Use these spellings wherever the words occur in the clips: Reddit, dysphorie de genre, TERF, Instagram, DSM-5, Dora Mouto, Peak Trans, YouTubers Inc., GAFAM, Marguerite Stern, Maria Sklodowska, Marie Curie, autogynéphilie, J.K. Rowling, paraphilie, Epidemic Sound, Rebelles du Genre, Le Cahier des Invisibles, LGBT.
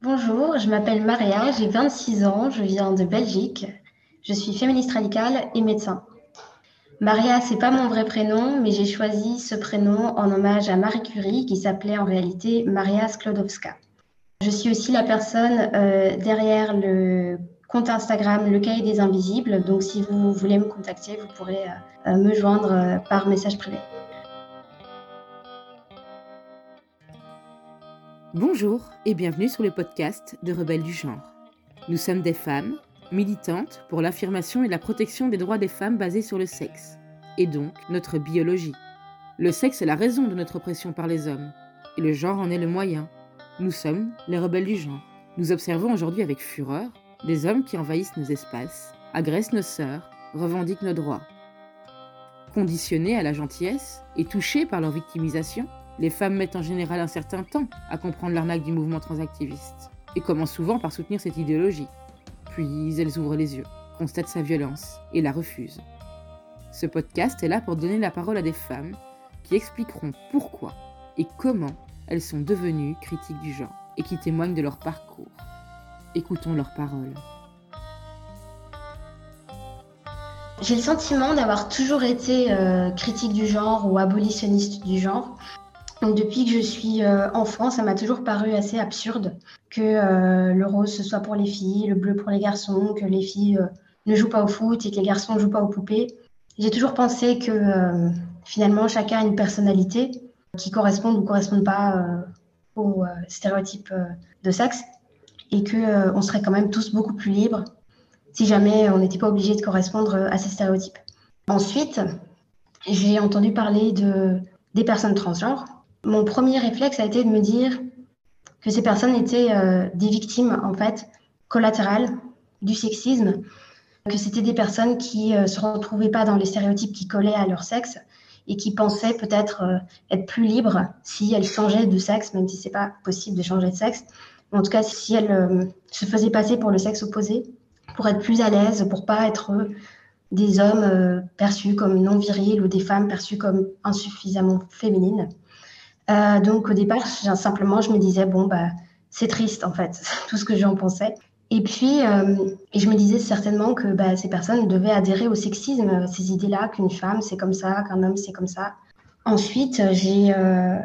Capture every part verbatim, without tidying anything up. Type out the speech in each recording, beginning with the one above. Bonjour, je m'appelle Maria, j'ai vingt-six ans, je viens de Belgique, je suis féministe radicale et médecin. Maria, c'est pas mon vrai prénom, mais j'ai choisi ce prénom en hommage à Marie Curie, qui s'appelait en réalité Maria Sklodowska. Je suis aussi la personne euh, derrière le compte Instagram Le Cahier des Invisibles, donc si vous voulez me contacter, vous pourrez euh, me joindre euh, par message privé. Bonjour et bienvenue sur le podcast de Rebelles du Genre. Nous sommes des femmes, militantes pour l'affirmation et la protection des droits des femmes basés sur le sexe, et donc notre biologie. Le sexe est la raison de notre oppression par les hommes, et le genre en est le moyen. Nous sommes les Rebelles du Genre. Nous observons aujourd'hui avec fureur des hommes qui envahissent nos espaces, agressent nos sœurs, revendiquent nos droits. Conditionnés à la gentillesse et touchés par leur victimisation, les femmes mettent en général un certain temps à comprendre l'arnaque du mouvement transactiviste et commencent souvent par soutenir cette idéologie. Puis elles ouvrent les yeux, constatent sa violence et la refusent. Ce podcast est là pour donner la parole à des femmes qui expliqueront pourquoi et comment elles sont devenues critiques du genre et qui témoignent de leur parcours. Écoutons leurs paroles. J'ai le sentiment d'avoir toujours été euh, critique du genre ou abolitionniste du genre. Donc depuis que je suis enfant, ça m'a toujours paru assez absurde que euh, le rose ce soit pour les filles, le bleu pour les garçons, que les filles euh, ne jouent pas au foot et que les garçons ne jouent pas aux poupées. J'ai toujours pensé que euh, finalement chacun a une personnalité qui correspond ou ne correspond pas euh, aux euh, stéréotypes euh, de sexe et qu'on euh, serait quand même tous beaucoup plus libres si jamais on n'était pas obligé de correspondre à ces stéréotypes. Ensuite, j'ai entendu parler de, des personnes transgenres. Mon premier réflexe a été de me dire que ces personnes étaient euh, des victimes, en fait, collatérales du sexisme, que c'était des personnes qui ne euh, se retrouvaient pas dans les stéréotypes qui collaient à leur sexe et qui pensaient peut-être euh, être plus libres si elles changeaient de sexe, même si ce n'est pas possible de changer de sexe. En tout cas, si elles euh, se faisaient passer pour le sexe opposé, pour être plus à l'aise, pour ne pas être euh, des hommes euh, perçus comme non virils ou des femmes perçues comme insuffisamment féminines. Euh, donc au départ, simplement, je me disais, bon, bah, c'est triste en fait, tout ce que j'en pensais. Et puis, euh, et je me disais certainement que bah, ces personnes devaient adhérer au sexisme, ces idées-là, qu'une femme c'est comme ça, qu'un homme c'est comme ça. Ensuite, j'ai euh,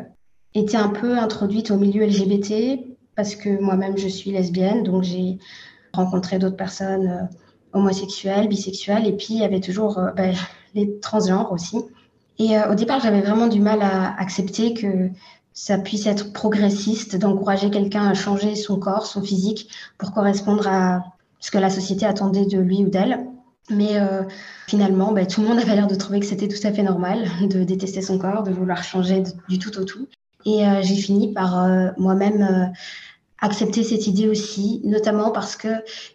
été un peu introduite au milieu L G B T, parce que moi-même je suis lesbienne, donc j'ai rencontré d'autres personnes euh, homosexuelles, bisexuelles, et puis il y avait toujours euh, bah, les transgenres aussi. Et euh, au départ, j'avais vraiment du mal à accepter que ça puisse être progressiste, d'encourager quelqu'un à changer son corps, son physique, pour correspondre à ce que la société attendait de lui ou d'elle. Mais euh, finalement, bah, tout le monde avait l'air de trouver que c'était tout à fait normal de détester son corps, de vouloir changer de, du tout au tout. Et euh, j'ai fini par euh, moi-même euh, accepter cette idée aussi, notamment parce que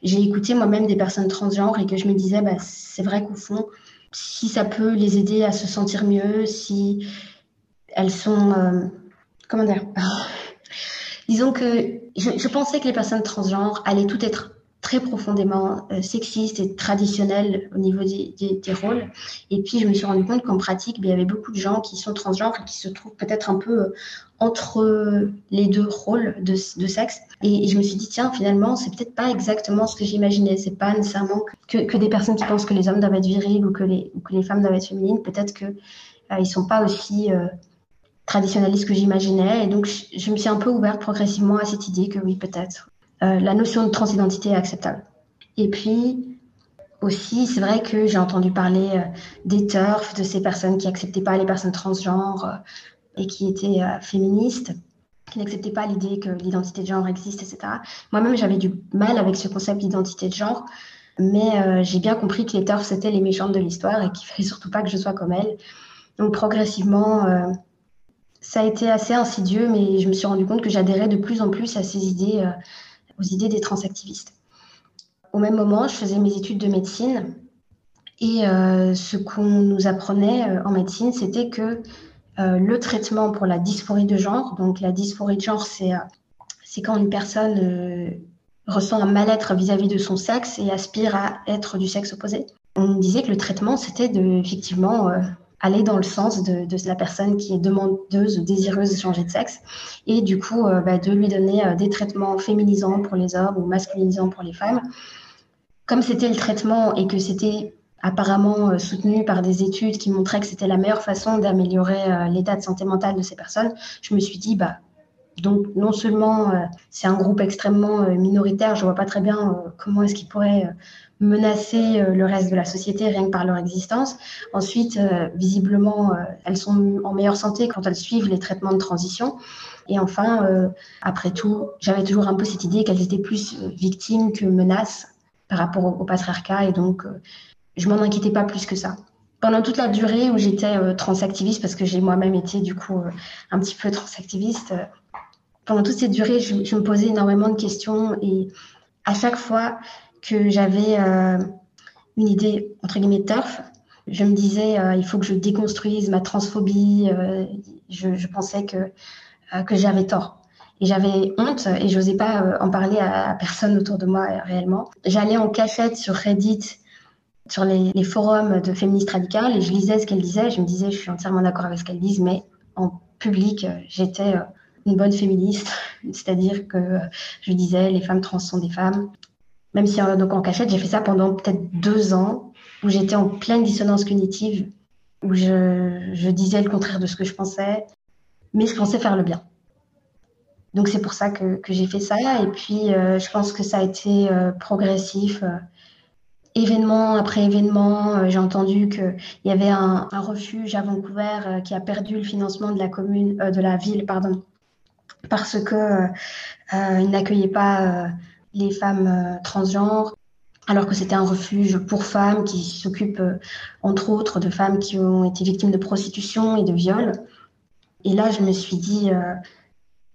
j'ai écouté moi-même des personnes transgenres et que je me disais, bah, c'est vrai qu'au fond, si ça peut les aider à se sentir mieux, si elles sont... Euh, comment dire Disons que je, je pensais que les personnes transgenres allaient toutes être très profondément euh, sexistes et traditionnelles au niveau des, des, des rôles. Et puis, je me suis rendu compte qu'en pratique, il y avait beaucoup de gens qui sont transgenres et qui se trouvent peut-être un peu euh, entre les deux rôles de, de sexe. Et, et je me suis dit, tiens, finalement, c'est peut-être pas exactement ce que j'imaginais. C'est pas nécessairement que, que des personnes qui pensent que les hommes doivent être virils ou que les, ou que les femmes doivent être féminines. Peut-être qu'ils euh, ne sont pas aussi euh, traditionnalistes que j'imaginais. Et donc, je, je me suis un peu ouverte progressivement à cette idée que oui, peut-être, euh, la notion de transidentité est acceptable. Et puis, aussi, c'est vrai que j'ai entendu parler euh, des TERF, de ces personnes qui n'acceptaient pas les personnes transgenres, euh, et qui était euh, féministe, qui n'acceptait pas l'idée que l'identité de genre existe, et cetera. Moi-même, j'avais du mal avec ce concept d'identité de genre, mais euh, j'ai bien compris que les TERF, c'était les méchantes de l'histoire et qu'il ne fallait surtout pas que je sois comme elles. Donc, progressivement, euh, ça a été assez insidieux, mais je me suis rendu compte que j'adhérais de plus en plus à ces idées, euh, aux idées des transactivistes. Au même moment, je faisais mes études de médecine, et euh, ce qu'on nous apprenait euh, en médecine, c'était que Euh, le traitement pour la dysphorie de genre. Donc la dysphorie de genre, c'est, euh, c'est quand une personne euh, ressent un mal-être vis-à-vis de son sexe et aspire à être du sexe opposé. On disait que le traitement, c'était de, effectivement euh, aller dans le sens de, de la personne qui est demandeuse ou désireuse de changer de sexe et du coup euh, bah, de lui donner euh, des traitements féminisants pour les hommes ou masculinisants pour les femmes. Comme c'était le traitement et que c'était apparemment euh, soutenu par des études qui montraient que c'était la meilleure façon d'améliorer euh, l'état de santé mentale de ces personnes, je me suis dit bah, donc non seulement euh, c'est un groupe extrêmement euh, minoritaire, je ne vois pas très bien euh, comment est-ce qu'ils pourraient euh, menacer euh, le reste de la société rien que par leur existence. Ensuite, euh, visiblement, euh, elles sont en meilleure santé quand elles suivent les traitements de transition. Et enfin, euh, après tout, j'avais toujours un peu cette idée qu'elles étaient plus victimes que menaces par rapport au, au patriarcat. Et donc, euh, je m'en inquiétais pas plus que ça. Pendant toute la durée où j'étais euh, transactiviste, parce que j'ai moi-même été du coup euh, un petit peu transactiviste, euh, pendant toute cette durée, je, je me posais énormément de questions et à chaque fois que j'avais euh, une idée, entre guillemets, turf, je me disais, euh, il faut que je déconstruise ma transphobie. Euh, je, je pensais que, euh, que j'avais tort. Et j'avais honte et je n'osais pas euh, en parler à, à personne autour de moi euh, réellement. J'allais en cachette sur Reddit, sur les, les forums de féministes radicales et je lisais ce qu'elles disaient. Je me disais, je suis entièrement d'accord avec ce qu'elles disent, mais en public, euh, j'étais... Euh, une bonne féministe, c'est-à-dire que je disais les femmes trans sont des femmes. Même si donc en cachette, j'ai fait ça pendant peut-être deux ans où j'étais en pleine dissonance cognitive, où je, je disais le contraire de ce que je pensais, mais je pensais faire le bien. Donc c'est pour ça que, que j'ai fait ça. Et puis euh, je pense que ça a été euh, progressif. Euh, Événement après événement, euh, j'ai entendu qu'il y avait un, un refuge à Vancouver euh, qui a perdu le financement de la commune, euh, de la ville, pardon, parce que euh, euh, ils n'accueillaient pas euh, les femmes euh, transgenres, alors que c'était un refuge pour femmes qui s'occupe euh, entre autres de femmes qui ont été victimes de prostitution et de viol. Et là, je me suis dit, euh,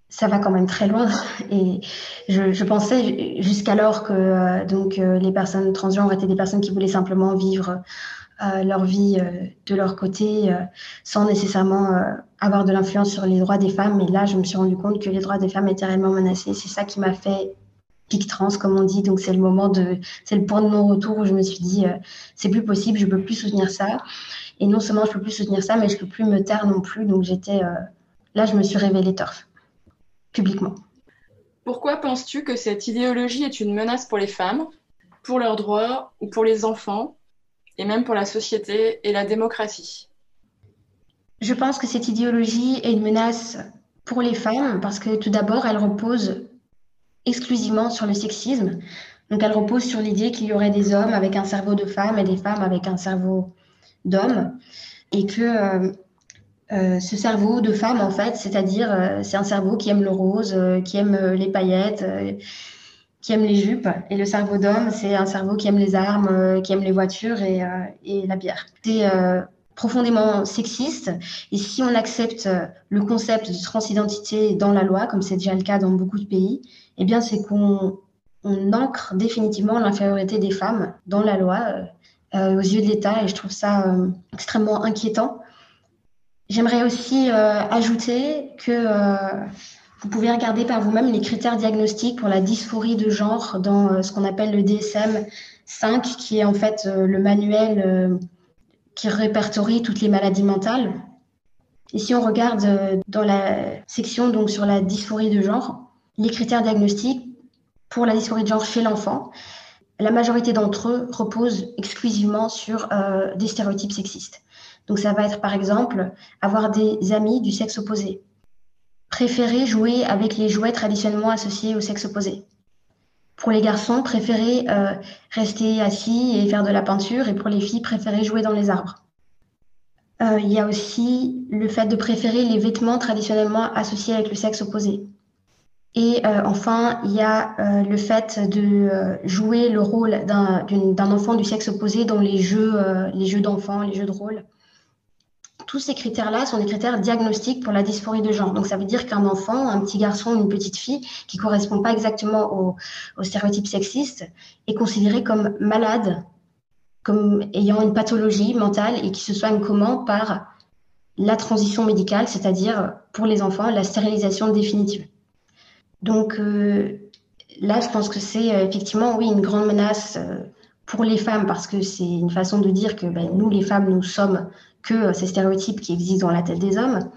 ça va quand même très loin. Et je, je pensais jusqu'alors que euh, donc euh, les personnes transgenres étaient des personnes qui voulaient simplement vivre euh, leur vie euh, de leur côté, euh, sans nécessairement euh, avoir de l'influence sur les droits des femmes. Et là, je me suis rendu compte que les droits des femmes étaient réellement menacés. C'est ça qui m'a fait Peak Trans, comme on dit. Donc c'est le moment de, c'est le point de non-retour où je me suis dit, euh, c'est plus possible, je peux plus soutenir ça. Et non seulement je peux plus soutenir ça, mais je peux plus me taire non plus. Donc j'étais, euh, là, je me suis révélée turf. Publiquement. Pourquoi penses-tu que cette idéologie est une menace pour les femmes, pour leurs droits ou pour les enfants, et même pour la société et la démocratie ? Je pense que cette idéologie est une menace pour les femmes parce que tout d'abord, elle repose exclusivement sur le sexisme. Donc elle repose sur l'idée qu'il y aurait des hommes avec un cerveau de femme et des femmes avec un cerveau d'homme et que... Euh, Euh, ce cerveau de femme, en fait, c'est-à-dire euh, c'est un cerveau qui aime le rose, euh, qui aime euh, les paillettes, euh, qui aime les jupes. Et le cerveau d'homme, c'est un cerveau qui aime les armes, euh, qui aime les voitures et, euh, et la bière. C'est euh, profondément sexiste. Et si on accepte le concept de transidentité dans la loi, comme c'est déjà le cas dans beaucoup de pays, eh bien, c'est qu'on on ancre définitivement l'infériorité des femmes dans la loi, euh, aux yeux de l'État. Et je trouve ça euh, extrêmement inquiétant. J'aimerais aussi euh, ajouter que euh, vous pouvez regarder par vous-même les critères diagnostiques pour la dysphorie de genre dans euh, ce qu'on appelle le D S M cinq, qui est en fait euh, le manuel euh, qui répertorie toutes les maladies mentales. Et si on regarde euh, dans la section donc, sur la dysphorie de genre, les critères diagnostiques pour la dysphorie de genre chez l'enfant, la majorité d'entre eux reposent exclusivement sur euh, des stéréotypes sexistes. Donc ça va être par exemple avoir des amis du sexe opposé, préférer jouer avec les jouets traditionnellement associés au sexe opposé. Pour les garçons, préférer euh, rester assis et faire de la peinture, et pour les filles, préférer jouer dans les arbres. Euh, il y a aussi le fait de préférer les vêtements traditionnellement associés avec le sexe opposé. Et euh, enfin, il y a euh, le fait de euh, jouer le rôle d'un, d'une, d'un enfant du sexe opposé dans les jeux, euh, les jeux d'enfants, les jeux de rôle. Tous ces critères-là sont des critères diagnostiques pour la dysphorie de genre. Donc, ça veut dire qu'un enfant, un petit garçon, une petite fille qui ne correspond pas exactement aux au stéréotypes sexistes est considéré comme malade, comme ayant une pathologie mentale et qui se soigne comment par la transition médicale, c'est-à-dire pour les enfants, la stérilisation définitive. Donc euh, là, je pense que c'est euh, effectivement, oui, une grande menace euh, pour les femmes parce que c'est une façon de dire que ben, nous, les femmes, nous sommes que ces stéréotypes qui existent dans la tête des hommes,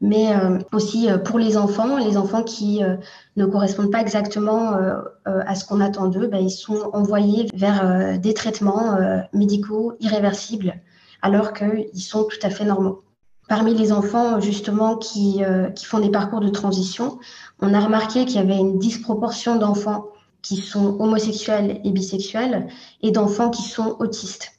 mais euh, aussi pour les enfants, les enfants qui euh, ne correspondent pas exactement euh, à ce qu'on attend d'eux, ben, ils sont envoyés vers euh, des traitements euh, médicaux irréversibles, alors qu'ils sont tout à fait normaux. Parmi les enfants, justement, qui, euh, qui font des parcours de transition, on a remarqué qu'il y avait une disproportion d'enfants qui sont homosexuels et bisexuels et d'enfants qui sont autistes.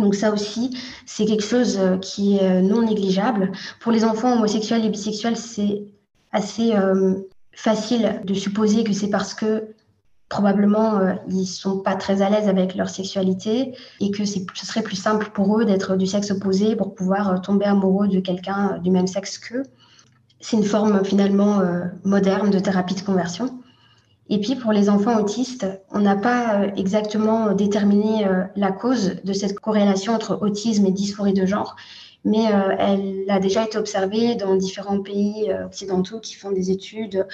Donc ça aussi, c'est quelque chose qui est non négligeable. Pour les enfants homosexuels et bisexuels, c'est assez euh, facile de supposer que c'est parce que probablement euh, ils sont pas très à l'aise avec leur sexualité et que c'est, ce serait plus simple pour eux d'être du sexe opposé pour pouvoir tomber amoureux de quelqu'un du même sexe qu'eux. C'est une forme finalement euh, moderne de thérapie de conversion. Et puis, pour les enfants autistes, on n'a pas exactement déterminé la cause de cette corrélation entre autisme et dysphorie de genre, mais elle a déjà été observée dans différents pays occidentaux qui font des études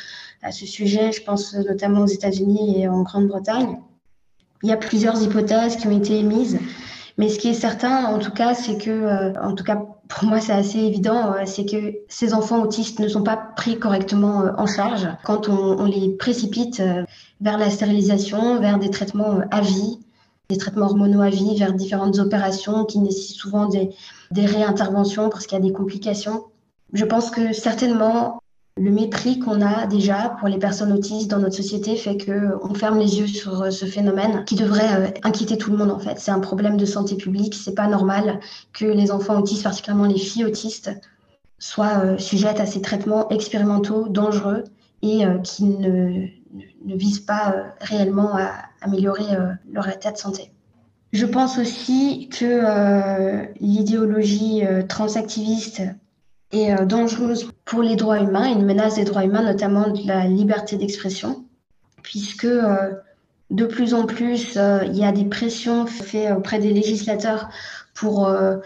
à ce sujet, je pense notamment aux États-Unis et en Grande-Bretagne. Il y a plusieurs hypothèses qui ont été émises, mais ce qui est certain, en tout cas, c'est que, en tout cas, pour moi, c'est assez évident, c'est que ces enfants autistes ne sont pas pris correctement en charge quand on, on les précipite vers la stérilisation, vers des traitements à vie, des traitements hormonaux à vie, vers différentes opérations qui nécessitent souvent des, des réinterventions parce qu'il y a des complications. Je pense que certainement, le mépris qu'on a déjà pour les personnes autistes dans notre société fait qu'on ferme les yeux sur ce phénomène qui devrait inquiéter tout le monde en fait. C'est un problème de santé publique, c'est pas normal que les enfants autistes, particulièrement les filles autistes, soient sujettes à ces traitements expérimentaux, dangereux et qui ne, ne visent pas réellement à améliorer leur état de santé. Je pense aussi que euh, l'idéologie transactiviste est euh, dangereuse pour les droits humains, une menace des droits humains, notamment de la liberté d'expression, puisque euh, de plus en plus, euh, il y a des pressions faites auprès des législateurs pour euh,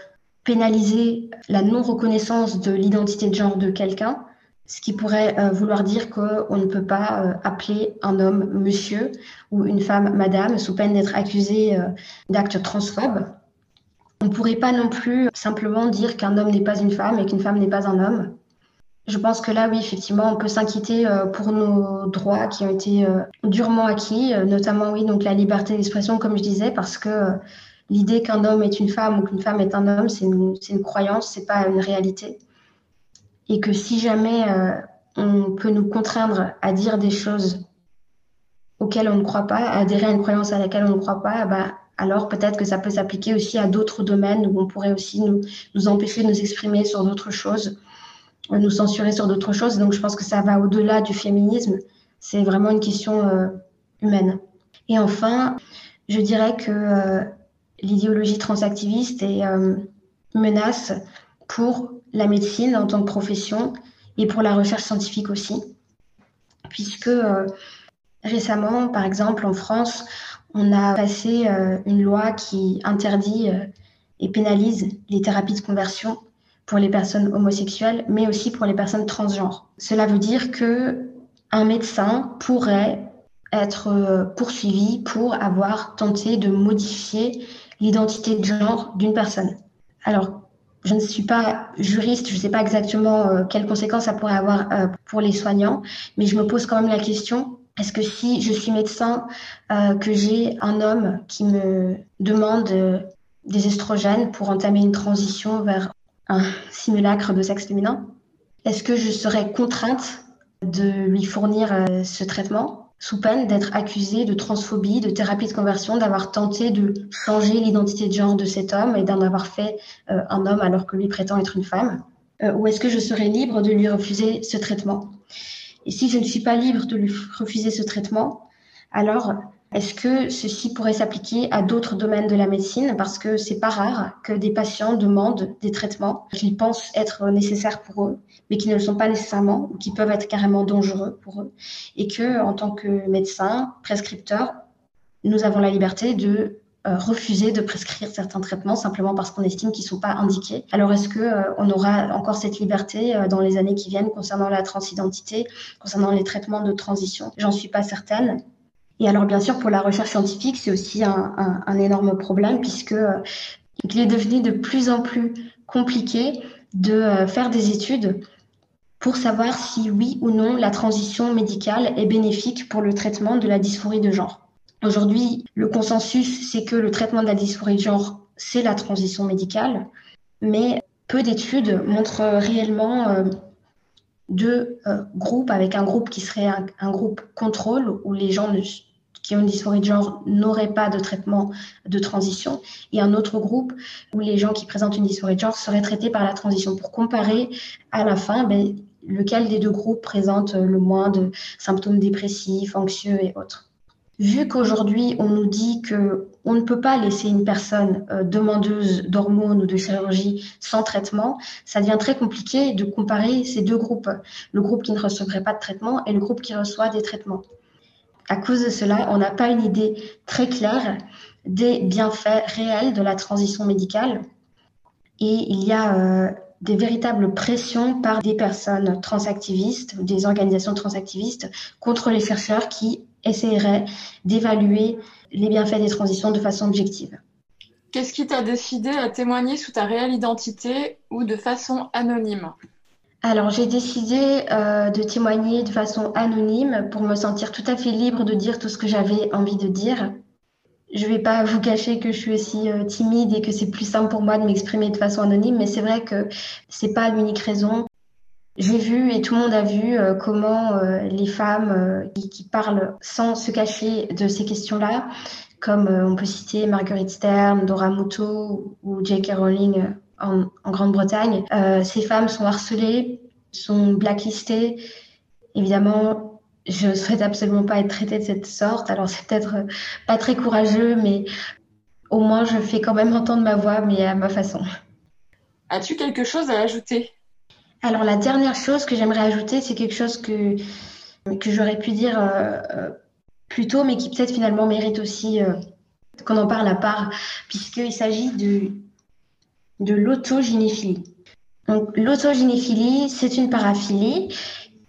pénaliser la non-reconnaissance de l'identité de genre de quelqu'un, ce qui pourrait euh, vouloir dire qu'on ne peut pas euh, appeler un homme monsieur ou une femme madame, sous peine d'être accusé euh, d'actes transphobes. On ne pourrait pas non plus simplement dire qu'un homme n'est pas une femme et qu'une femme n'est pas un homme. Je pense que là, oui, effectivement, on peut s'inquiéter pour nos droits qui ont été durement acquis, notamment, oui, donc la liberté d'expression, comme je disais, parce que l'idée qu'un homme est une femme ou qu'une femme est un homme, c'est une, c'est une croyance, c'est pas une réalité. Et que si jamais on peut nous contraindre à dire des choses auxquelles on ne croit pas, à adhérer à une croyance à laquelle on ne croit pas, bah, alors peut-être que ça peut s'appliquer aussi à d'autres domaines où on pourrait aussi nous, nous empêcher de nous exprimer sur d'autres choses, nous censurer sur d'autres choses. Donc je pense que ça va au-delà du féminisme. C'est vraiment une question euh, humaine. Et enfin, je dirais que euh, l'idéologie transactiviste est euh, menace pour la médecine en tant que profession et pour la recherche scientifique aussi. Puisque euh, récemment, par exemple, en France, on a passé euh, une loi qui interdit euh, et pénalise les thérapies de conversion pour les personnes homosexuelles, mais aussi pour les personnes transgenres. Cela veut dire qu'un médecin pourrait être euh, poursuivi pour avoir tenté de modifier l'identité de genre d'une personne. Alors, je ne suis pas juriste, je ne sais pas exactement euh, quelles conséquences ça pourrait avoir euh, pour les soignants, mais je me pose quand même la question. Est-ce que si je suis médecin, euh, que j'ai un homme qui me demande euh, des estrogènes pour entamer une transition vers un simulacre de sexe féminin, est-ce que je serais contrainte de lui fournir euh, ce traitement sous peine d'être accusée de transphobie, de thérapie de conversion, d'avoir tenté de changer l'identité de genre de cet homme et d'en avoir fait euh, un homme alors que lui prétend être une femme euh, ou est-ce que je serais libre de lui refuser ce traitement ? Et si je ne suis pas libre de lui refuser ce traitement, alors est-ce que ceci pourrait s'appliquer à d'autres domaines de la médecine ? Parce que c'est pas rare que des patients demandent des traitements qu'ils pensent être nécessaires pour eux, mais qui ne le sont pas nécessairement, ou qui peuvent être carrément dangereux pour eux. Et que, en tant que médecin, prescripteur, nous avons la liberté de euh, refuser de prescrire certains traitements simplement parce qu'on estime qu'ils ne sont pas indiqués. Alors est-ce qu'on euh, aura encore cette liberté euh, dans les années qui viennent concernant la transidentité, concernant les traitements de transition ? J'en suis pas certaine. Et alors bien sûr, pour la recherche scientifique, c'est aussi un, un, un énorme problème puisque euh, il est devenu de plus en plus compliqué de faire des études pour savoir si oui ou non la transition médicale est bénéfique pour le traitement de la dysphorie de genre. Aujourd'hui, le consensus, c'est que le traitement de la dysphorie de genre, c'est la transition médicale, mais peu d'études montrent réellement euh, deux euh, groupes, avec un groupe qui serait un, un groupe contrôle, où les gens ne, qui ont une dysphorie de genre n'auraient pas de traitement de transition, et un autre groupe où les gens qui présentent une dysphorie de genre seraient traités par la transition. Pour comparer à la fin, ben, lequel des deux groupes présente le moins de symptômes dépressifs, anxieux et autres. Vu qu'aujourd'hui, on nous dit qu'on ne peut pas laisser une personne euh, demandeuse d'hormones ou de chirurgie sans traitement, ça devient très compliqué de comparer ces deux groupes, le groupe qui ne recevrait pas de traitement et le groupe qui reçoit des traitements. À cause de cela, on n'a pas une idée très claire des bienfaits réels de la transition médicale et il y a euh, des véritables pressions par des personnes transactivistes, des organisations transactivistes contre les chercheurs qui essayerait d'évaluer les bienfaits des transitions de façon objective. Qu'est-ce qui t'a décidé à témoigner sous ta réelle identité ou de façon anonyme ? Alors, j'ai décidé euh, de témoigner de façon anonyme pour me sentir tout à fait libre de dire tout ce que j'avais envie de dire. Je ne vais pas vous cacher que je suis aussi euh, timide et que c'est plus simple pour moi de m'exprimer de façon anonyme, mais c'est vrai que ce n'est pas l'unique raison. J'ai vu et tout le monde a vu euh, comment euh, les femmes euh, qui, qui parlent sans se cacher de ces questions-là, comme euh, on peut citer Marguerite Stern, Dora Mouto ou J K. Rowling euh, en, en Grande-Bretagne, euh, ces femmes sont harcelées, sont blacklistées. Évidemment, je ne souhaite absolument pas être traitée de cette sorte. Alors c'est peut-être euh, pas très courageux, mais au moins je fais quand même entendre ma voix, mais à ma façon. As-tu quelque chose à ajouter ? Alors, la dernière chose que j'aimerais ajouter, c'est quelque chose que, que j'aurais pu dire euh, plus tôt, mais qui peut-être finalement mérite aussi euh, qu'on en parle à part, puisqu'il s'agit de, de l'autogynéphilie. Donc, l'autogynéphilie, c'est une paraphilie.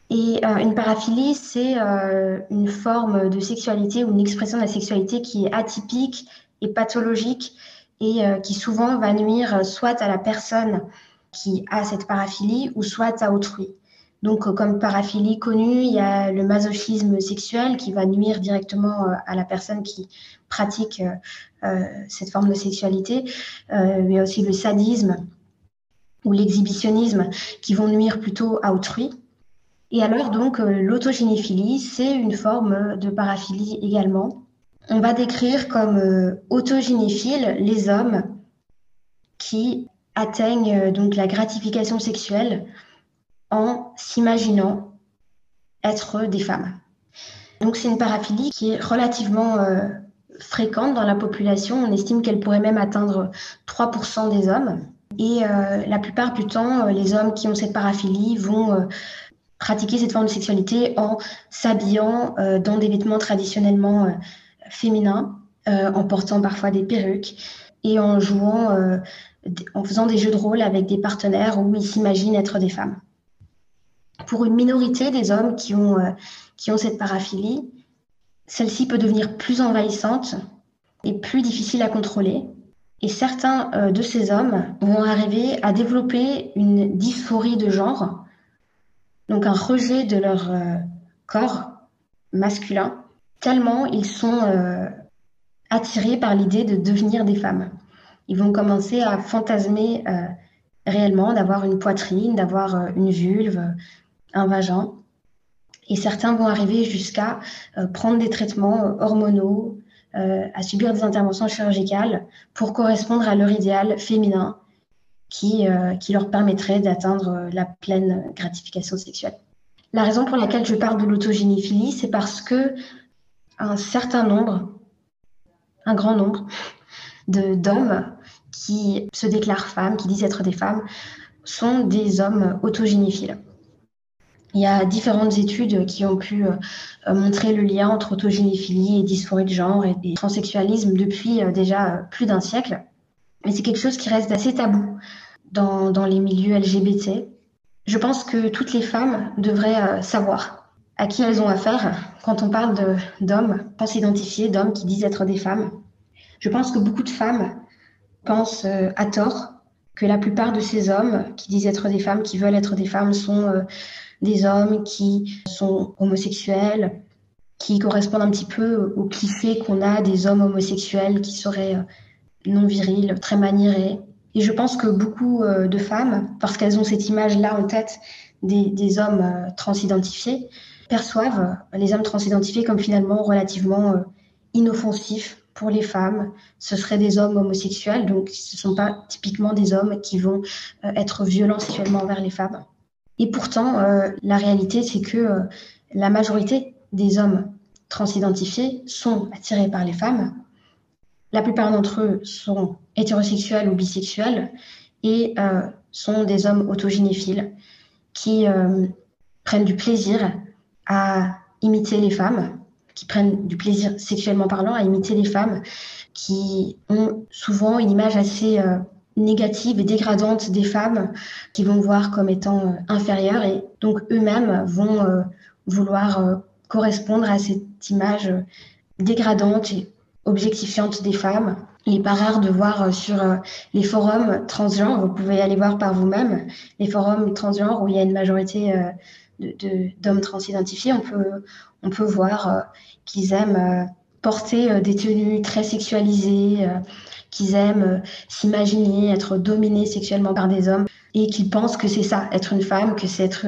Et euh, une paraphilie, c'est euh, une forme de sexualité ou une expression de la sexualité qui est atypique et pathologique et euh, qui souvent va nuire soit à la personne qui a cette paraphilie ou soit à autrui. Donc, comme paraphilie connue, il y a le masochisme sexuel qui va nuire directement à la personne qui pratique euh, cette forme de sexualité, euh, mais aussi le sadisme ou l'exhibitionnisme qui vont nuire plutôt à autrui. Et alors, donc, l'autogynéphilie, c'est une forme de paraphilie également. On va décrire comme euh, autogynéphiles les hommes qui atteignent donc la gratification sexuelle en s'imaginant être des femmes. Donc c'est une paraphilie qui est relativement euh, fréquente dans la population. On estime qu'elle pourrait même atteindre trois pour cent des hommes. Et euh, la plupart du temps, les hommes qui ont cette paraphilie vont euh, pratiquer cette forme de sexualité en s'habillant euh, dans des vêtements traditionnellement euh, féminins, euh, en portant parfois des perruques et en jouant... Euh, en faisant des jeux de rôle avec des partenaires où ils s'imaginent être des femmes. Pour une minorité des hommes qui ont, euh, qui ont cette paraphilie, celle-ci peut devenir plus envahissante et plus difficile à contrôler. Et certains euh, de ces hommes vont arriver à développer une dysphorie de genre, donc un rejet de leur euh, corps masculin, tellement ils sont euh, attirés par l'idée de devenir des femmes. Ils vont commencer à fantasmer euh, réellement d'avoir une poitrine, d'avoir euh, une vulve, un vagin. Et certains vont arriver jusqu'à euh, prendre des traitements euh, hormonaux, euh, à subir des interventions chirurgicales pour correspondre à leur idéal féminin qui, euh, qui leur permettrait d'atteindre la pleine gratification sexuelle. La raison pour laquelle je parle de l'autogynéphilie, c'est parce que un certain nombre, un grand nombre, de, d'hommes qui se déclarent femmes, qui disent être des femmes, sont des hommes autogynéphiles. Il y a différentes études qui ont pu euh, montrer le lien entre autogynéphilie et dysphorie de genre et, et transsexualisme depuis euh, déjà euh, plus d'un siècle. Mais c'est quelque chose qui reste assez tabou dans, dans les milieux L G B T. Je pense que toutes les femmes devraient euh, savoir à qui elles ont affaire quand on parle de, d'hommes, quand s'identifier d'hommes qui disent être des femmes. Je pense que beaucoup de femmes pensent euh, à tort que la plupart de ces hommes qui disent être des femmes, qui veulent être des femmes, sont euh, des hommes qui sont homosexuels, qui correspondent un petit peu au cliché qu'on a des hommes homosexuels qui seraient euh, non virils, très maniérés. Et je pense que beaucoup euh, de femmes, parce qu'elles ont cette image-là en tête des, des hommes euh, transidentifiés, perçoivent les hommes transidentifiés comme finalement relativement euh, inoffensifs pour les femmes. Ce seraient des hommes homosexuels, donc ce ne sont pas typiquement des hommes qui vont euh, être violents sexuellement envers les femmes. Et pourtant, euh, la réalité, c'est que euh, la majorité des hommes transidentifiés sont attirés par les femmes. La plupart d'entre eux sont hétérosexuels ou bisexuels et euh, sont des hommes autogynéphiles qui euh, prennent du plaisir à imiter les femmes, qui prennent du plaisir sexuellement parlant à imiter les femmes, qui ont souvent une image assez euh, négative et dégradante des femmes, qui vont voir comme étant euh, inférieures, et donc eux-mêmes vont euh, vouloir euh, correspondre à cette image euh, dégradante et objectifiante des femmes. Il n'est pas rare de voir sur les forums transgenres, vous pouvez aller voir par vous-même, les forums transgenres où il y a une majorité de, de, d'hommes transidentifiés, on peut, on peut voir qu'ils aiment porter des tenues très sexualisées, qu'ils aiment s'imaginer être dominés sexuellement par des hommes et qu'ils pensent que c'est ça, être une femme, que c'est être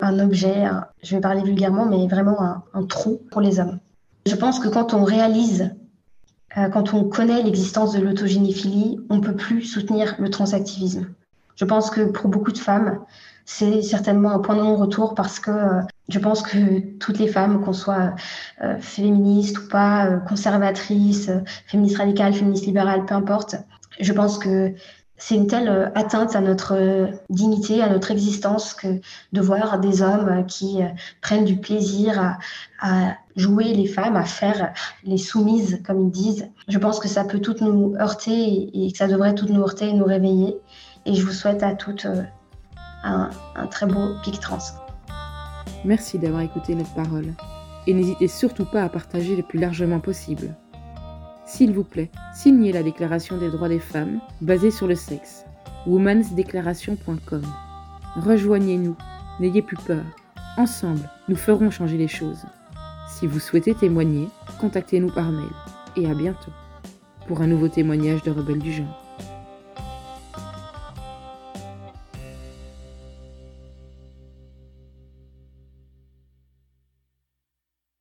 un objet, un, je vais parler vulgairement, mais vraiment un, un trou pour les hommes. Je pense que quand on réalise Quand on connaît l'existence de l'autogynéphilie, on ne peut plus soutenir le transactivisme. Je pense que pour beaucoup de femmes, c'est certainement un point de non-retour parce que je pense que toutes les femmes, qu'on soit euh, féministes ou pas, euh, conservatrices, euh, féministes radicales, féministes libérales, peu importe, je pense que c'est une telle euh, atteinte à notre euh, dignité, à notre existence, que de voir des hommes euh, qui euh, prennent du plaisir à... à jouer les femmes, à faire les soumises, comme ils disent. Je pense que ça peut toutes nous heurter et que ça devrait toutes nous heurter et nous réveiller. Et je vous souhaite à toutes un, un très beau Peak Trans. Merci d'avoir écouté notre parole. Et n'hésitez surtout pas à partager le plus largement possible. S'il vous plaît, signez la Déclaration des droits des femmes basée sur le sexe, womansdeclaration point com. Rejoignez-nous, n'ayez plus peur. Ensemble, nous ferons changer les choses. Si vous souhaitez témoigner, contactez-nous par mail. Et à bientôt pour un nouveau témoignage de Rebelles du Genre.